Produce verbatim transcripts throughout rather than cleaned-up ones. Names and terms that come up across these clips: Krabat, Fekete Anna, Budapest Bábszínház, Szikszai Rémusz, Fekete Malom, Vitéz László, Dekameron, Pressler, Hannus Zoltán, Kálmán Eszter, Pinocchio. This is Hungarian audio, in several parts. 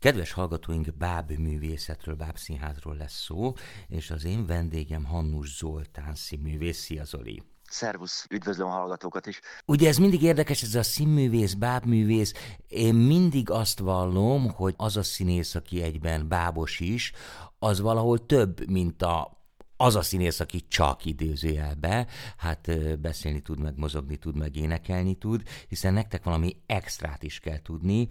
Kedves hallgatóink, bábművészetről, bábszínházról lesz szó, és az én vendégem Hannus Zoltán színművész. Szia, Zoli! Szervusz, üdvözlöm a hallgatókat is. Ugye ez mindig érdekes, ez a színművész, bábművész. Én mindig azt vallom, hogy az a színész, aki egyben bábos is, az valahol több, mint a az a színész, aki csak idézőjelbe, hát beszélni tud, meg mozogni tud, meg énekelni tud, hiszen nektek valami extrát is kell tudni.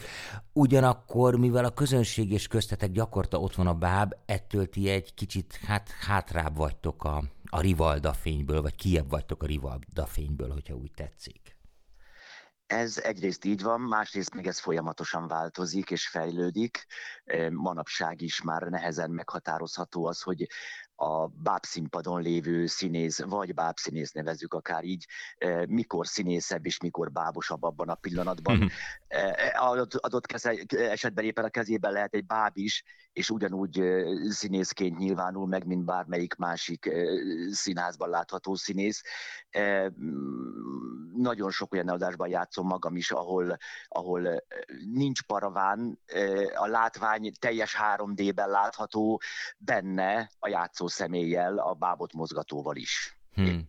Ugyanakkor, mivel a közönség és köztetek gyakorta ott van a báb, ettől ti egy kicsit hát, hátrább vagytok a, a rivalda fényből, vagy kijebb vagytok a rivalda fényből, hogyha úgy tetszik. Ez egyrészt így van, másrészt még ez folyamatosan változik és fejlődik. Manapság is már nehezen meghatározható az, hogy a bábszínpadon lévő színész, vagy bábszínész, nevezzük akár így, mikor színészebb és mikor bábosabb abban a pillanatban. Adott esetben éppen a kezében lehet egy báb is, és ugyanúgy színészként nyilvánul meg, mint bármelyik másik színházban látható színész. Nagyon sok olyan adásban játszom magam is, ahol, ahol nincs paraván, a látvány teljes három dében látható benne a játszó személlyel, a bábot mozgatóval is. Hmm.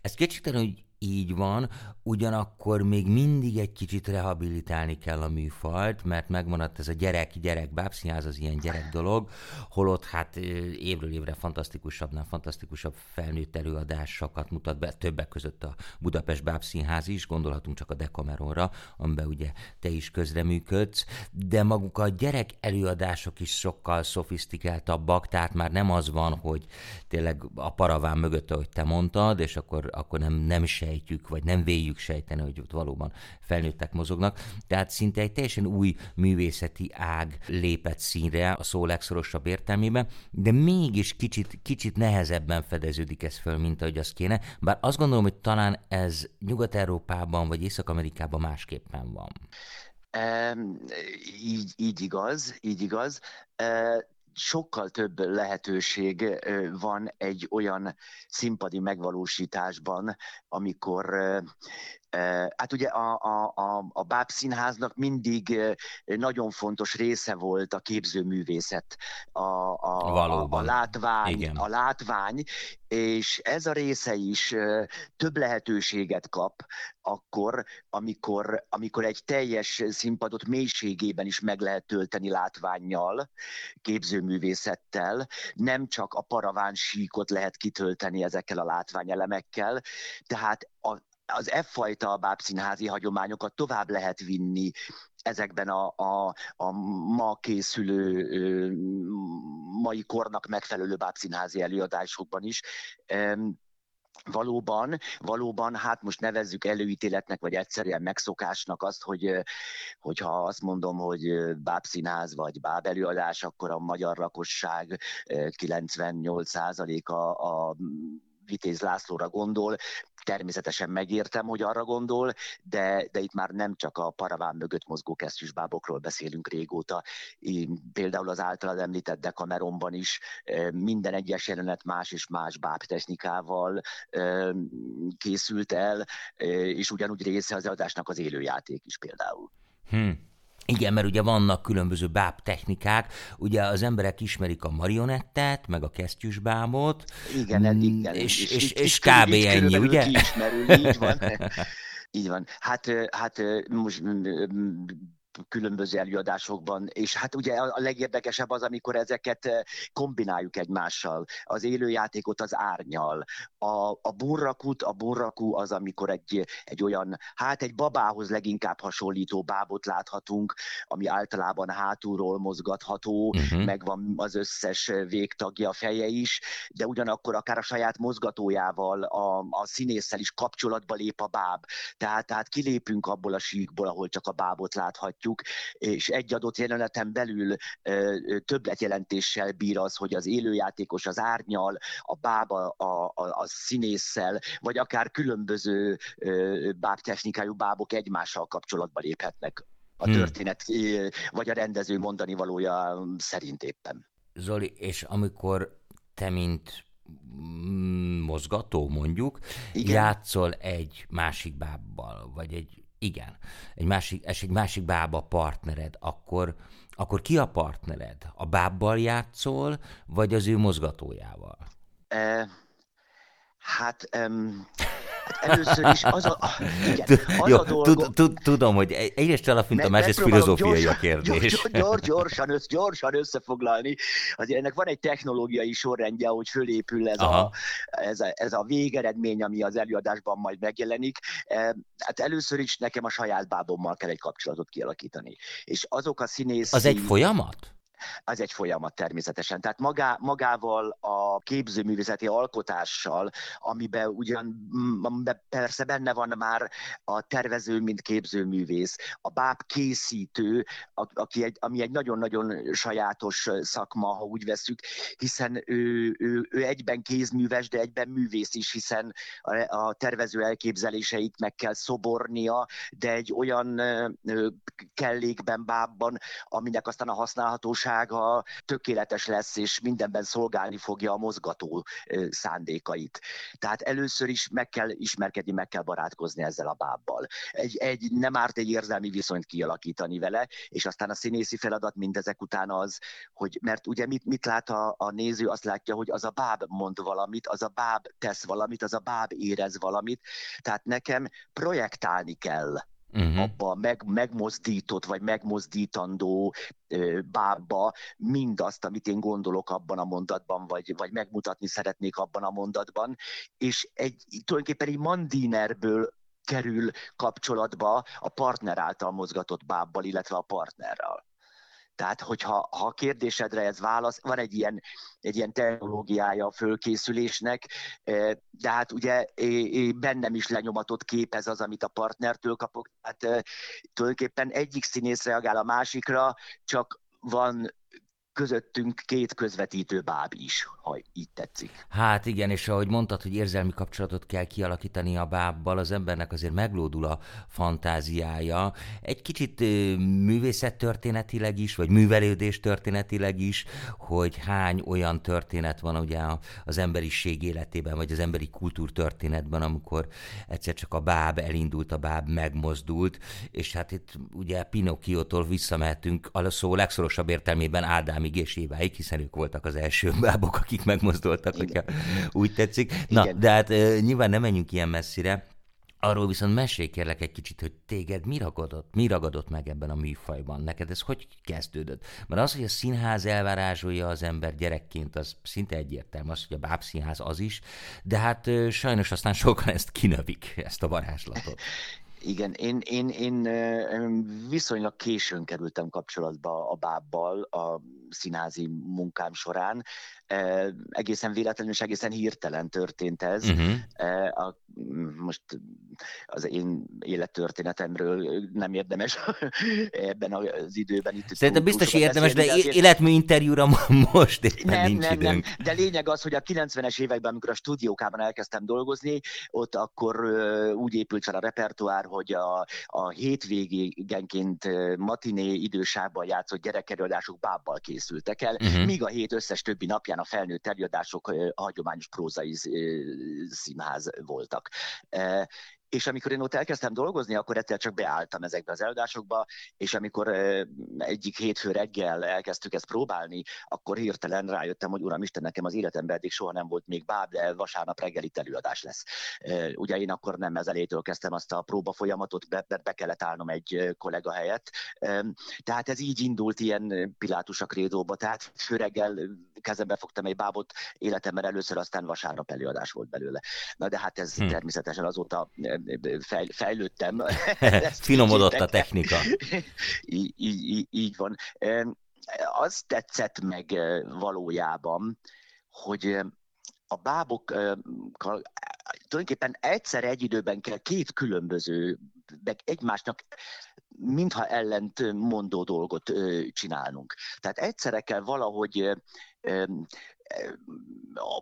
Ez kétségtelen, hogy így van, ugyanakkor még mindig egy kicsit rehabilitálni kell a műfajt, mert megmaradt ez a gyerek-gyerek bábszínház, az ilyen gyerek dolog, holott hát évről évre fantasztikusabbnál fantasztikusabb felnőtt előadásokat mutat be, többek között a Budapest Bábszínház is, gondolhatunk csak a Dekameronra, amiben ugye te is közreműködsz, de maguk a gyerek előadások is sokkal szofisztikáltabbak, tehát már nem az van, hogy tényleg a paraván mögött, ahogy te mondtad, és akkor, akkor nem, nem se sejtjük, vagy nem véljük sejteni, hogy ott valóban felnőttek mozognak. Tehát szinte egy teljesen új művészeti ág lépett színre a szó legszorosabb értelmében, de mégis kicsit, kicsit nehezebben fedeződik ez föl, mint ahogy az kéne. Bár azt gondolom, hogy talán ez Nyugat-Európában vagy Észak-Amerikában másképpen van. E, így, így igaz, így igaz. E... Sokkal több lehetőség van egy olyan színpadi megvalósításban, amikor, hát ugye a, a, a, a bábszínháznak mindig nagyon fontos része volt a képzőművészet, a, a, a látvány, igen. a látvány, és ez a része is több lehetőséget kap akkor, amikor, amikor egy teljes színpadot mélységében is meg lehet tölteni látvánnyal, képzőművészettel, nem csak a paraván síkot lehet kitölteni ezekkel a látványelemekkel, tehát a az e fajta bábszínházi hagyományokat tovább lehet vinni ezekben a, a, a ma készülő, mai kornak megfelelő bábszínházi előadásokban is. Valóban, valóban, hát most nevezzük előítéletnek, vagy egyszerűen megszokásnak azt, hogy hogyha azt mondom, hogy bábszínház vagy bábelőadás, akkor a magyar lakosság kilencvennyolc százaléka a Vitéz Lászlóra gondol. Természetesen megértem, hogy arra gondol, de, de itt már nem csak a paraván mögött mozgó kesztyűsbábokról beszélünk régóta. Én, például az általad említett Dekameronban is minden egyes jelenet más és más bábtechnikával készült el, és ugyanúgy része az adásnak az élőjáték is például. Hmm. Igen, mert ugye vannak különböző bábtechnikák, ugye az emberek ismerik a marionettet, meg a kesztyűsbábot, igen, igen, és, és, és, és kb. Ennyi, ugye? Ismerül, így van. Így van. Hát, hát most különböző előadásokban, és hát ugye a legérdekesebb az, amikor ezeket kombináljuk egymással, az élőjátékot az árnyal, a, a burrakút, a burrakú az, amikor egy, egy olyan, hát egy babához leginkább hasonlító bábot láthatunk, ami általában hátulról mozgatható, uh-huh. megvan az összes végtagja, a feje is, de ugyanakkor akár a saját mozgatójával, a, a színésszel is kapcsolatba lép a báb, tehát, tehát kilépünk abból a síkból, ahol csak a bábot láthatjuk, és egy adott jeleneten belül többletjelentéssel bír az, hogy az élőjátékos az árnyal, a bába a, a, a színésszel, vagy akár különböző bábtechnikájú bábok egymással kapcsolatba léphetnek a történet, hmm. vagy a rendező mondani valója szerint éppen. Zoli, és amikor te, mint mozgató mondjuk, igen. játszol egy másik bábbal, vagy egy igen, egy másik, és egy másik bába partnered, akkor, akkor ki a partnered? A bábbal játszol, vagy az ő mozgatójával? E, hát... Em... Először is az a, igen, az jó, a dolgom... Tudom, hogy egyrészt alapint a másrészt filozófiai a kérdés. Gyors, gyorsan, össze, gyorsan összefoglalni. Azért ennek van egy technológiai sorrendje, hogy fölépül ez a, ez, a, ez a végeredmény, ami az előadásban majd megjelenik. Hát először is nekem a saját bábommal kell egy kapcsolatot kialakítani. És azok a színészi... Az egy folyamat? Az egy folyamat természetesen. Tehát magá, magával a képzőművészeti alkotással, amiben ugyan amiben persze benne van már a tervező, mint képzőművész, a báb készítő, aki egy, ami egy nagyon-nagyon sajátos szakma, ha úgy veszük, hiszen ő, ő, ő egyben kézműves, de egyben művész is, hiszen a, a tervező elképzeléseit meg kell szobornia, de egy olyan kellékben, bábban, aminek aztán a használhatóság tökéletes lesz, és mindenben szolgálni fogja a mozgató szándékait. Tehát először is meg kell ismerkedni, meg kell barátkozni ezzel a bábbal. Egy, egy, nem árt egy érzelmi viszonyt kialakítani vele, és aztán a színészi feladat mindezek után az, hogy, mert ugye mit, mit lát a, a néző, azt látja, hogy az a báb mond valamit, az a báb tesz valamit, az a báb érez valamit, tehát nekem projektálni kell. Uh-huh. Abba meg, megmozdított vagy megmozdítandó ö, bábba mindazt, amit én gondolok abban a mondatban, vagy, vagy megmutatni szeretnék abban a mondatban, és egy, tulajdonképpen egy mandinerből kerül kapcsolatba a partner által mozgatott bábbal, illetve a partnerrel. Tehát, hogyha ha a kérdésedre ez válasz, van egy ilyen, egy ilyen technológiája a fölkészülésnek, de hát ugye bennem is lenyomatott kép ez az, amit a partnertől kapok. Tehát tulajdonképpen egyik színész reagál a másikra, csak van közöttünk két közvetítő báb is, ha így tetszik. Hát igen, és ahogy mondtad, hogy érzelmi kapcsolatot kell kialakítani a bábbal, az embernek azért meglódul a fantáziája. Egy kicsit művészettörténetileg is, vagy művelődés történetileg is, hogy hány olyan történet van ugye az emberiség életében, vagy az emberi kultúrtörténetben, amikor egyszer csak a báb elindult, a báb megmozdult, és hát itt ugye Pinocchiótól visszamehetünk a szó legszorosabb értelmében Ádámig és Éváig, hiszen ők voltak az első bábok, akik megmozdultak, hogyha úgy tetszik. Na, igen. De hát e, nyilván nem menjünk ilyen messzire. Arról viszont mesélj kérlek egy kicsit, hogy téged mi ragadott, mi ragadott meg ebben a műfajban? Neked ez hogy kezdődött? Mert az, hogy a színház elvarázsolja az ember gyerekként, az szinte egyértelmű, az, hogy a bábszínház az is, de hát e, sajnos aztán sokan ezt kinövik, ezt a varázslatot. Igen, én, én, én viszonylag későn kerültem kapcsolatba a bábbal a színházi munkám során. Egészen véletlenül és egészen hirtelen történt ez. Uh-huh. A, most az én élettörténetemről nem érdemes ebben az időben. Itt szerintem biztos érdemes, de életmű interjúra most éppen nem, nincs nem, időnk. Nem. De lényeg az, hogy a kilencvenes években, amikor a stúdiókában elkezdtem dolgozni, ott akkor úgy épült fel a repertoár, hogy a, a hétvégénként matiné idősában játszott gyerekelőadások bábbal készültek el, uh-huh. míg a hét összes többi napján a felnőtt előadások hagyományos prózai színház voltak. És amikor én ott elkezdtem dolgozni, akkor egyszer csak beálltam ezekbe az előadásokba, és amikor egyik hétfő reggel elkezdtük ezt próbálni, akkor hirtelen rájöttem, hogy uram Isten, nekem az életemben eddig soha nem volt még báb, de vasárnap reggel itt előadás lesz. Ugye én akkor nem az elétől kezdtem azt a próba folyamatot, mert be kellett állnom egy kollega helyett. Tehát ez így indult ilyen Pilátus a krédóba, tehát fő reggel kezembe fogtam egy bábot életemben először, aztán vasárnap előadás volt belőle. Na de hát ez hmm. természetesen azóta Fej, fejlődtem. Finomodott a technika. így, így, így van. Az tetszett meg valójában, hogy a bábokkal tulajdonképpen egyszer egy időben kell két különböző, meg egymásnak mintha ellentmondó dolgot csinálnunk. Tehát egyszerre kell valahogy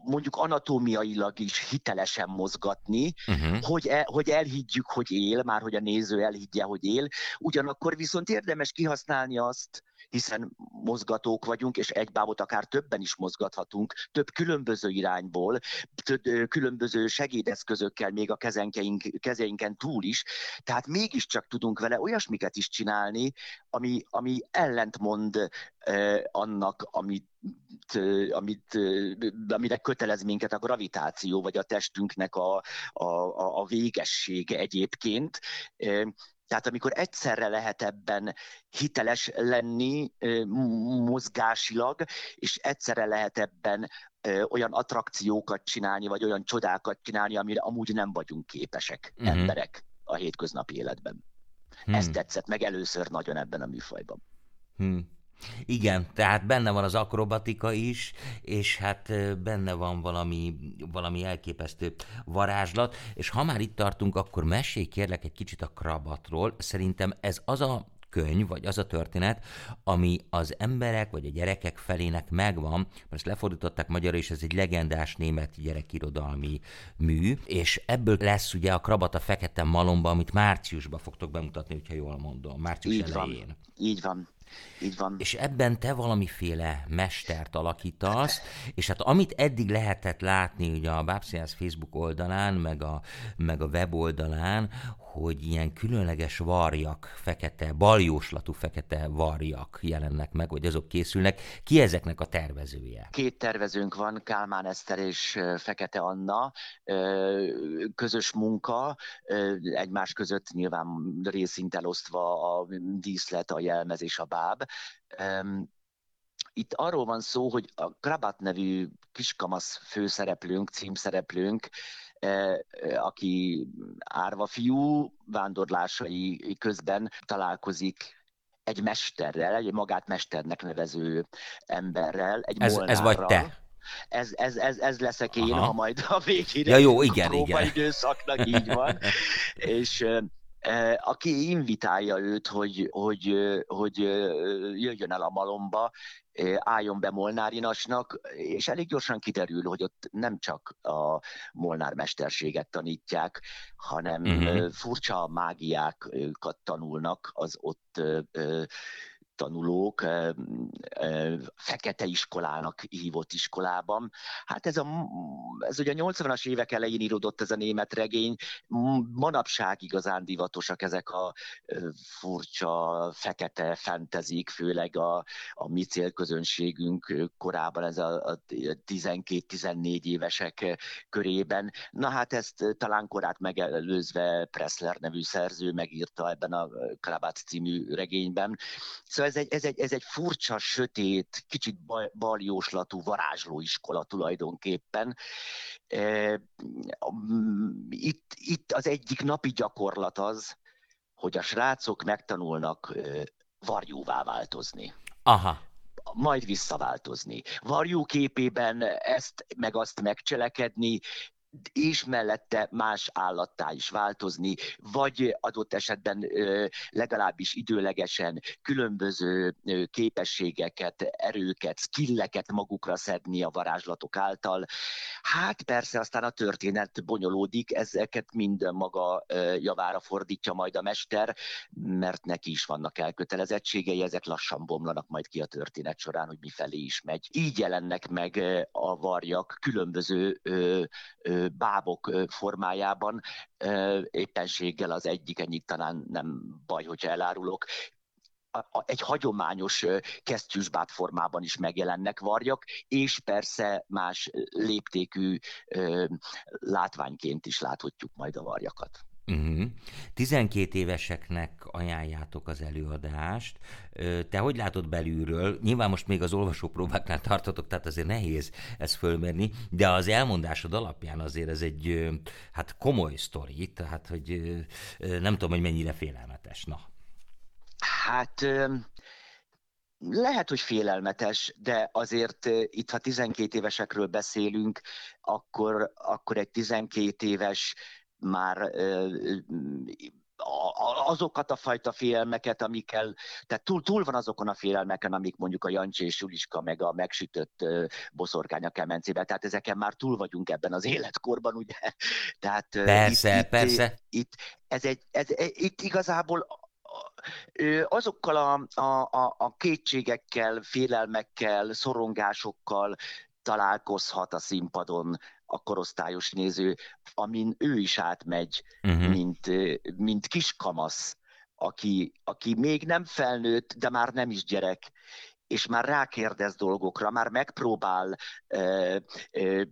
mondjuk anatómiailag is hitelesen mozgatni, uh-huh. hogy, el, hogy elhiggyük, hogy él, már hogy a néző elhiggye, hogy él, ugyanakkor viszont érdemes kihasználni azt, hiszen mozgatók vagyunk, és egy bábot akár többen is mozgathatunk, több különböző irányból, több, különböző segédeszközökkel még a kezenkeink, kezeinken túl is, tehát mégiscsak tudunk vele olyasmiket is csinálni, ami, ami ellentmond eh, annak, amit Amit, amire kötelez minket a gravitáció, vagy a testünknek a, a, a végessége egyébként. Tehát amikor egyszerre lehet ebben hiteles lenni mozgásilag, és egyszerre lehet ebben olyan attrakciókat csinálni, vagy olyan csodákat csinálni, amire amúgy nem vagyunk képesek mm-hmm. emberek a hétköznapi életben. Mm. Ez tetszett meg először nagyon ebben a műfajban. Mm. Igen, tehát benne van az akrobatika is, és hát benne van valami, valami elképesztő varázslat, és ha már itt tartunk, akkor mesélj kérlek egy kicsit a Krabatról. Szerintem ez az a könyv, vagy az a történet, ami az emberek, vagy a gyerekek felének megvan, mert ezt lefordították magyarul, és ez egy legendás német gyerekirodalmi mű, és ebből lesz ugye a Krabat a Fekete Malomba, amit márciusban fogtok bemutatni, hogyha jól mondom, március így elején. Van. Így van. Így van. És ebben te valamiféle mestert alakítasz, és hát amit eddig lehetett látni ugye a Bábszínház Facebook oldalán, meg a, meg a weboldalán, hogy ilyen különleges varjak, fekete, baljóslatú fekete varjak jelennek meg, vagy azok készülnek. Ki ezeknek a tervezője? Két tervezőnk van, Kálmán Eszter és Fekete Anna. Közös munka, egymás között nyilván részint elosztva a díszlet, a jelmez és a báb. Itt arról van szó, hogy a Krabat nevű kiskamasz főszereplőnk, címszereplőnk, aki árvafiú, vándorlásai közben találkozik egy mesterrel, egy magát mesternek nevező emberrel, egy ez, molnárral. Ez vagy te? Ez, ez, ez, ez leszek én, aha. Ha majd a végére ja, jó, igen, a próbaidőszaknak így van. És aki invitálja őt, hogy, hogy, hogy jöjjön el a malomba, álljon be molnárinasnak, és elég gyorsan kiderül, hogy ott nem csak a molnár mesterséget tanítják, hanem uh-huh. furcsa mágiákat tanulnak az ott tanulók, fekete iskolának hívott iskolában. Hát ez, a, ez ugye a nyolcvanas évek elején íródott ez a német regény, manapság igazán divatosak ezek a furcsa, fekete fantasy-k, főleg a, a mi célközönségünk korában, ez a tizenkét-tizennégy évesek körében. Na hát ezt talán korát megelőzve Pressler nevű szerző megírta ebben a Krabat című regényben. Szóval Ez egy, ez, egy, ez egy furcsa, sötét, kicsit baljóslatú, varázsló iskola tulajdonképpen. Itt, itt az egyik napi gyakorlat az, hogy a srácok megtanulnak varjúvá változni. Aha. Majd visszaváltozni. Varjú képében ezt meg azt megcselekedni, és mellette más állattá is változni, vagy adott esetben legalábbis időlegesen különböző képességeket, erőket, skilleket magukra szedni a varázslatok által. Hát persze aztán a történet bonyolódik, ezeket mind maga javára fordítja majd a mester, mert neki is vannak elkötelezettségei, ezek lassan bomlanak majd ki a történet során, hogy mifelé is megy. Így jelennek meg a varjak különböző bábok formájában, éppenséggel az egyik, ennyit talán nem baj, hogyha elárulok. Egy hagyományos kesztyűsbáb formában is megjelennek varjak, és persze más léptékű látványként is láthatjuk majd a varjakat. Uh-huh. tizenkét éveseknek ajánljátok az előadást. Te hogy látod belülről? Nyilván most még az olvasópróbáknál tartotok, tehát azért nehéz ezt fölmérni, de az elmondásod alapján azért ez egy hát komoly sztori, tehát hogy nem tudom, hogy mennyire félelmetes. Na. Hát... lehet, hogy félelmetes, de azért itt, ha tizenkét évesekről beszélünk, akkor, akkor egy tizenkét éves már azokat a fajta félelmeket, amikkel, tehát túl, túl van azokon a félelmeken, amik mondjuk a Jancsi és Juliska meg a megsütött boszorkány a kemencében, tehát ezeken már túl vagyunk ebben az életkorban, ugye? Tehát persze, itt, persze. Itt, itt, ez egy, ez, itt igazából azokkal a, a, a kétségekkel, félelmekkel, szorongásokkal találkozhat a színpadon a korosztályos néző, amin ő is átmegy, uh-huh. mint, mint kiskamasz, aki, aki még nem felnőtt, de már nem is gyerek, és már rákérdez dolgokra, már megpróbál ö, ö,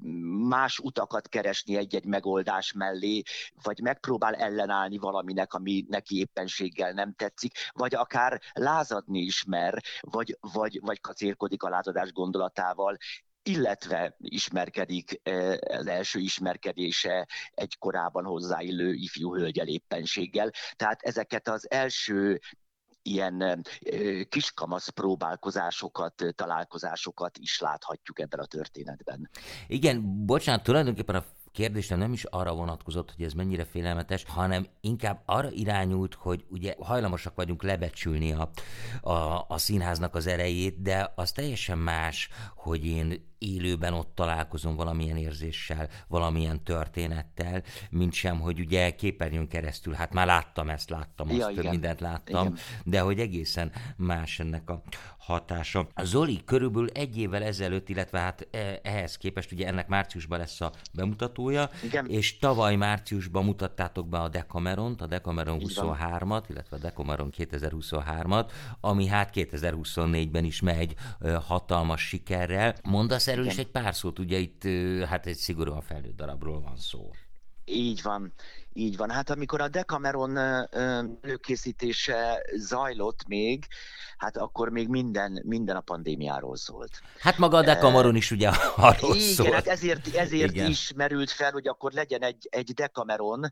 más utakat keresni egy-egy megoldás mellé, vagy megpróbál ellenállni valaminek, ami neki éppenséggel nem tetszik, vagy akár lázadni is mer, vagy, vagy, vagy kacérkodik a lázadás gondolatával, illetve ismerkedik, az első ismerkedése egy korábban hozzáillő ifjú hölgyel éppenséggel. Tehát ezeket az első ilyen kiskamasz próbálkozásokat, találkozásokat is láthatjuk ebben a történetben. Igen, bocsánat, tulajdonképpen a kérdésem nem is arra vonatkozott, hogy ez mennyire félelmetes, hanem inkább arra irányult, hogy ugye hajlamosak vagyunk lebecsülni a, a, a színháznak az erejét, de az teljesen más, hogy én élőben ott találkozom valamilyen érzéssel, valamilyen történettel, mint sem, hogy ugye képernyőn keresztül, hát már láttam ezt, láttam azt, ja, több mindent láttam, igen. De hogy egészen más ennek a hatása. Zoli, körülbelül egy évvel ezelőtt, illetve hát ehhez képest, ugye ennek márciusban lesz a bemutatója, igen. És tavaly márciusban mutattátok be a Dekameront, a Dekameron huszonhármat, illetve a Dekameron kétezer-huszonhármat, ami hát kétezer-huszonnégyben is megy hatalmas sikerrel. Mondasz erről is egy pár szót, ugye itt hát egy szigorúan fejlődő darabról van szó. Így van, így van. Hát amikor a Dekameron előkészítése zajlott még, hát akkor még minden, minden a pandémiáról szólt. Hát maga a Dekameron is ugye arról igen, szólt. Hát ezért, ezért igen, is merült fel, hogy akkor legyen egy, egy Dekameron,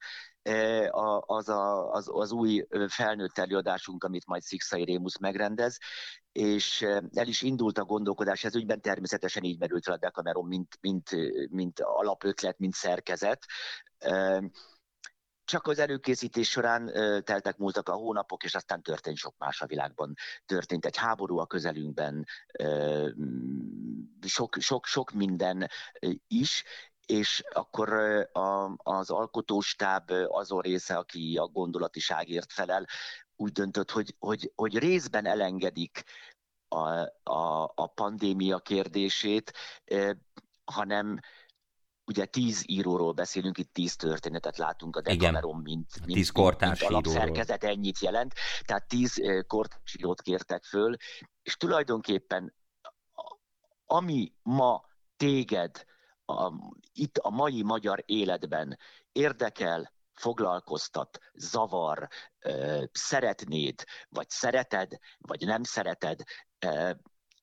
az, a, az, az új felnőtt előadásunk, amit majd Szikszai Rémusz megrendez, és el is indult a gondolkodás ez ügyben, természetesen így merült fel a Dekameron, mint, mint, mint alapötlet, mint szerkezet. Csak az előkészítés során teltek múltak a hónapok, és aztán történt sok más a világban. Történt egy háború a közelünkben, sok, sok, sok minden is, és akkor a, az alkotóstáb azon része, aki a gondolatiságért felel, úgy döntött, hogy, hogy, hogy részben elengedik a, a, a pandémia kérdését, hanem ugye tíz íróról beszélünk, itt tíz történetet látunk a Dekameron, mint, mint, tíz kortárs mint alapszerkezet, ennyit jelent. Tehát tíz kortárs írót kértek föl, és tulajdonképpen ami ma téged A, itt a mai magyar életben érdekel, foglalkoztat, zavar, ö, szeretnéd, vagy szereted, vagy nem szereted, ö,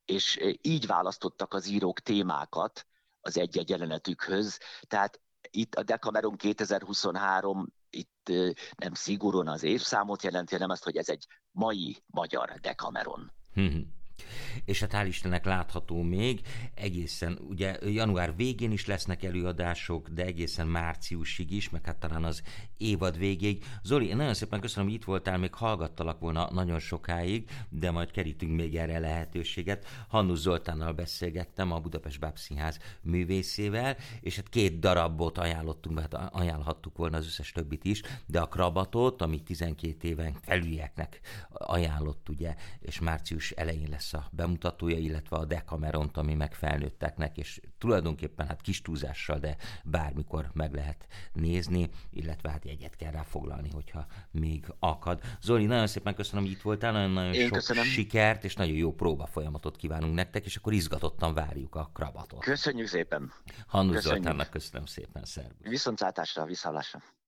és így választottak az írók témákat az egy-egy jelenetükhöz. Tehát itt a Dekameron kétezer-huszonhárom itt ö, nem szigorúan az évszámot jelenti, hanem azt, hogy ez egy mai magyar Dekameron. És hát hál' Istennek látható még, egészen ugye január végén is lesznek előadások, de egészen márciusig is, meg hát talán az évad végéig. Zoli, én nagyon szépen köszönöm, hogy itt voltál, még hallgattalak volna nagyon sokáig, de majd kerítünk még erre lehetőséget. Hannus Zoltánnal beszélgettem, a Budapest Bábszínház művészével, és hát két darabot ajánlottunk, hát ajánlhattuk volna az összes többit is, de a Krabatot, amit tizenkét éven felülieknek ajánlott, ugye, és március elején lesz a bemutatója, illetve a Dekameront, ami meg felnőtteknek, és tulajdonképpen hát kis túlzással, de bármikor meg lehet nézni, illetve hát jegyet kell rá foglalni, hogyha még akad. Zoli, nagyon szépen köszönöm, hogy itt voltál, nagyon-nagyon Én sok köszönöm. sikert, és nagyon jó próbafolyamatot kívánunk nektek, és akkor izgatottan várjuk a Krabatot. Köszönjük szépen! Hannus Zoltánnak köszönöm szépen, szervusz! Viszontlátásra, visszahallásra!